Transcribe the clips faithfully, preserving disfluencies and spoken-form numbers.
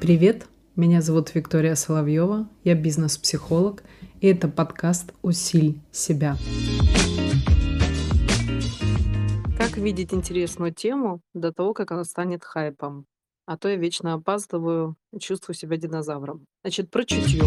Привет, меня зовут Виктория Соловьева, я бизнес-психолог, и это подкаст «Усиль себя». Как видеть интересную тему до того, как она станет хайпом? А то я вечно опаздываю и чувствую себя динозавром. Значит, про чутье.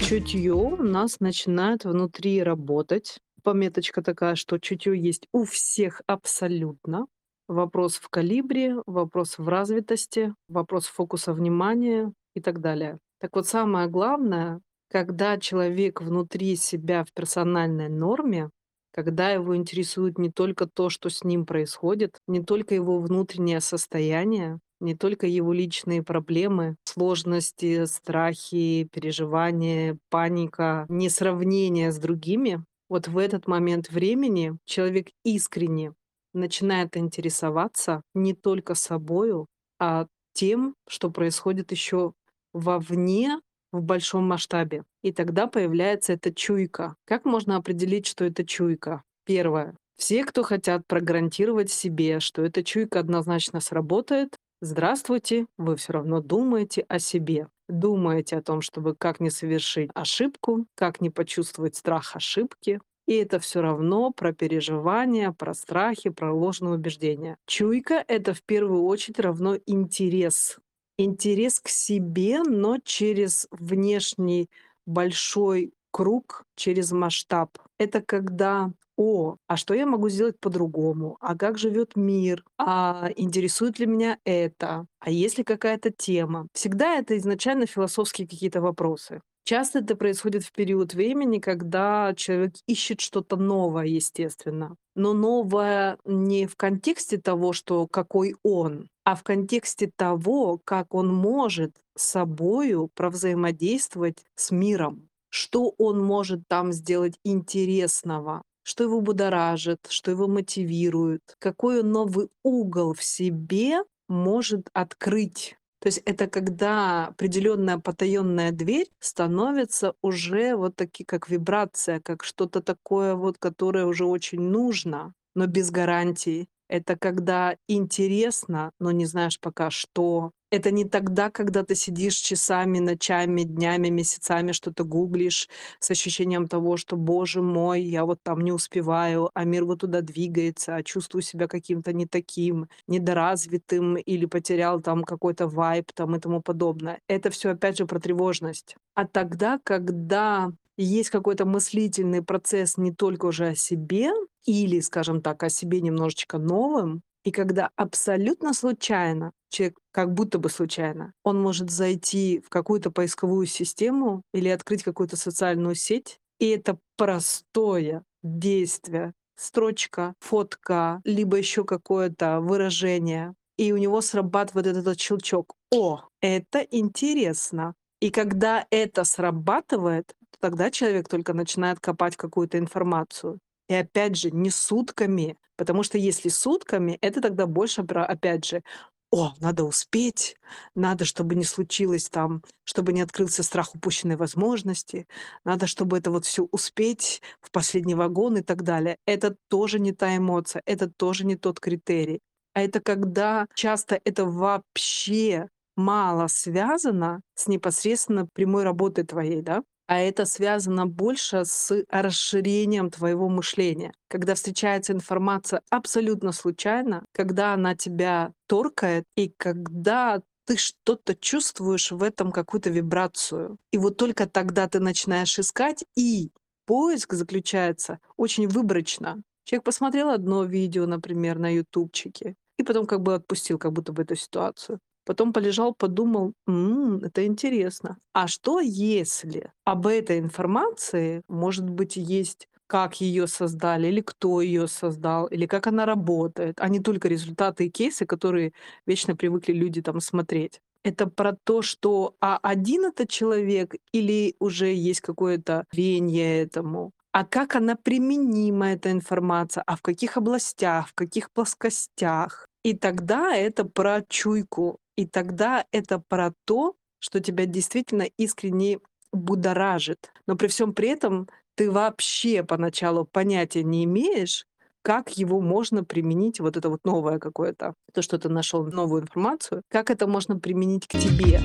Чутье у нас начинает внутри работать. Пометочка такая, что чутье есть у всех абсолютно. Вопрос в калибре, вопрос в развитости, вопрос фокуса внимания и так далее. Так вот, самое главное, когда человек внутри себя в персональной норме, когда его интересует не только то, что с ним происходит, не только его внутреннее состояние, не только его личные проблемы, сложности, страхи, переживания, паника, несравнение с другими, вот в этот момент времени человек искренне начинает интересоваться не только собою, а тем, что происходит еще вовне, в большом масштабе. И тогда появляется эта чуйка. Как можно определить, что это чуйка? Первое. Все, кто хотят прогарантировать себе, что эта чуйка однозначно сработает, здравствуйте, вы все равно думаете о себе. Думаете о том, чтобы как не совершить ошибку, как не почувствовать страх ошибки. И это все равно про переживания, про страхи, про ложные убеждения. Чуйка — это в первую очередь равно интерес. Интерес к себе, но через внешний большой круг, через масштаб. Это когда «О, а что я могу сделать по-другому? А как живет мир? А интересует ли меня это? А есть ли какая-то тема?» Всегда это изначально философские какие-то вопросы. Часто это происходит в период времени, когда человек ищет что-то новое, естественно. Но новое не в контексте того, что какой он, а в контексте того, как он может собою провзаимодействовать с миром. Что он может там сделать интересного, что его будоражит, что его мотивирует, какой он новый угол в себе может открыть. То есть это когда определенная потаенная дверь становится уже вот таки как вибрация, как что-то такое вот, которое уже очень нужно, но без гарантии. Это когда интересно, но не знаешь пока что. Это не тогда, когда ты сидишь часами, ночами, днями, месяцами, что-то гуглишь с ощущением того, что, боже мой, я вот там не успеваю, а мир вот туда двигается, а чувствую себя каким-то не таким, недоразвитым или потерял там какой-то вайб там, и тому подобное. Это все опять же про тревожность. А тогда, когда есть какой-то мыслительный процесс не только уже о себе или, скажем так, о себе немножечко новым, и когда абсолютно случайно, человек как будто бы случайно, он может зайти в какую-то поисковую систему или открыть какую-то социальную сеть, и это простое действие, строчка, фотка, либо еще какое-то выражение, и у него срабатывает этот щелчок. О, это интересно! И когда это срабатывает, тогда человек только начинает копать какую-то информацию. И опять же, не сутками, потому что если сутками, это тогда больше про, опять же, о, надо успеть, надо, чтобы не случилось там, чтобы не открылся страх упущенной возможности, надо, чтобы это вот все успеть в последний вагон и так далее. Это тоже не та эмоция, это тоже не тот критерий. А это когда часто это вообще мало связано с непосредственно прямой работой твоей, да? А это связано больше с расширением твоего мышления. Когда встречается информация абсолютно случайно, когда она тебя торкает, и когда ты что-то чувствуешь в этом какую-то вибрацию. И вот только тогда ты начинаешь искать, и поиск заключается очень выборочно. Человек посмотрел одно видео, например, на ютубчике, и потом как бы отпустил как будто бы эту ситуацию. Потом полежал, подумал, м-м, это интересно. А что если об этой информации, может быть, есть, как ее создали, или кто ее создал, или как она работает, а не только результаты и кейсы, которые вечно привыкли люди там смотреть. Это про то, что а один это человек или уже есть какое-то венье этому. А как она применима, эта информация, а в каких областях, в каких плоскостях. И тогда это про чуйку. И тогда это про то, что тебя действительно искренне будоражит. Но при всем при этом ты вообще поначалу понятия не имеешь, как его можно применить, вот это вот новое какое-то, то, что ты нашел новую информацию, как это можно применить к тебе.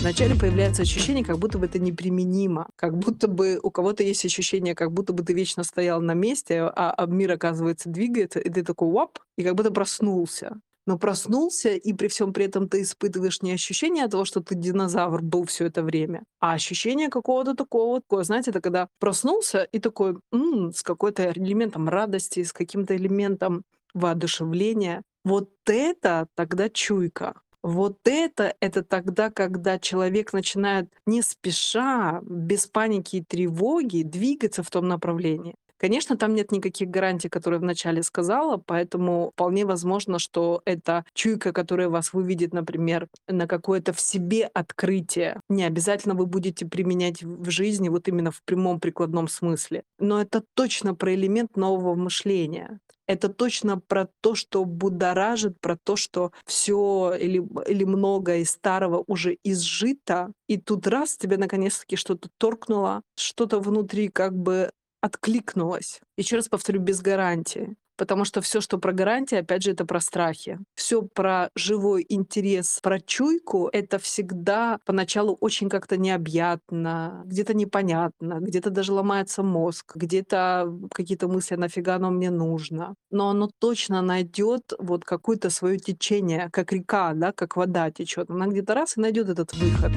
Вначале появляется ощущение, как будто бы это неприменимо, как будто бы у кого-то есть ощущение, как будто бы ты вечно стоял на месте, а мир, оказывается, двигается, и ты такой «вап», и как будто проснулся. Но проснулся, и при всем при этом ты испытываешь не ощущение того, что ты динозавр был все это время, а ощущение какого-то такого, такое, знаете, это когда проснулся и такой м-м, с какой-то элементом радости, с каким-то элементом воодушевления. Вот это тогда чуйка. Вот это, это тогда, когда человек начинает не спеша, без паники и тревоги двигаться в том направлении. Конечно, там нет никаких гарантий, которые вначале сказала, поэтому вполне возможно, что это чуйка, которая вас выведет, например, на какое-то в себе открытие. Не обязательно вы будете применять в жизни вот именно в прямом прикладном смысле. Но это точно про элемент нового мышления. Это точно про то, что будоражит, про то, что все или, или много из старого уже изжито. И тут раз тебя наконец-таки что-то торкнуло, что-то внутри как бы откликнулась. Еще раз повторю, без гарантии. Потому что все, что про гарантии, опять же, это про страхи. Все про живой интерес, про чуйку — это всегда поначалу очень как-то необъятно, где-то непонятно, где-то даже ломается мозг, где-то какие-то мысли «нафига оно мне нужно?». Но оно точно найдет вот какое-то свое течение, как река, да, как вода течет. Она где-то раз и найдет этот выход.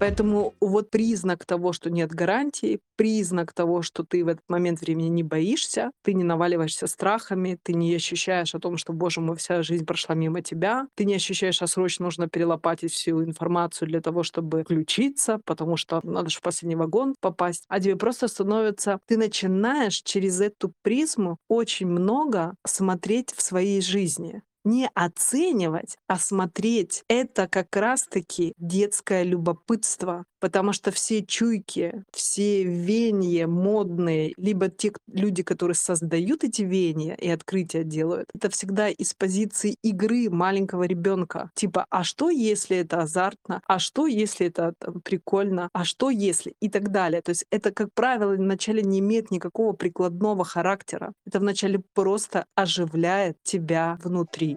Поэтому вот признак того, что нет гарантии, признак того, что ты в этот момент времени не боишься, ты не наваливаешься страхами, ты не ощущаешь о том, что, боже мой, вся жизнь прошла мимо тебя, ты не ощущаешь, а срочно нужно перелопатить всю информацию для того, чтобы включиться, потому что надо же в последний вагон попасть. А тебе просто становится... Ты начинаешь через эту призму очень много смотреть в своей жизни. Не оценивать, а смотреть — это как раз-таки детское любопытство. Потому что все чуйки, все веяния модные, либо те люди, которые создают эти веяния и открытия делают, это всегда из позиции игры маленького ребенка. Типа, а что, если это азартно? А что, если это там, прикольно? А что, если? И так далее. То есть это, как правило, вначале не имеет никакого прикладного характера. Это вначале просто оживляет тебя внутри.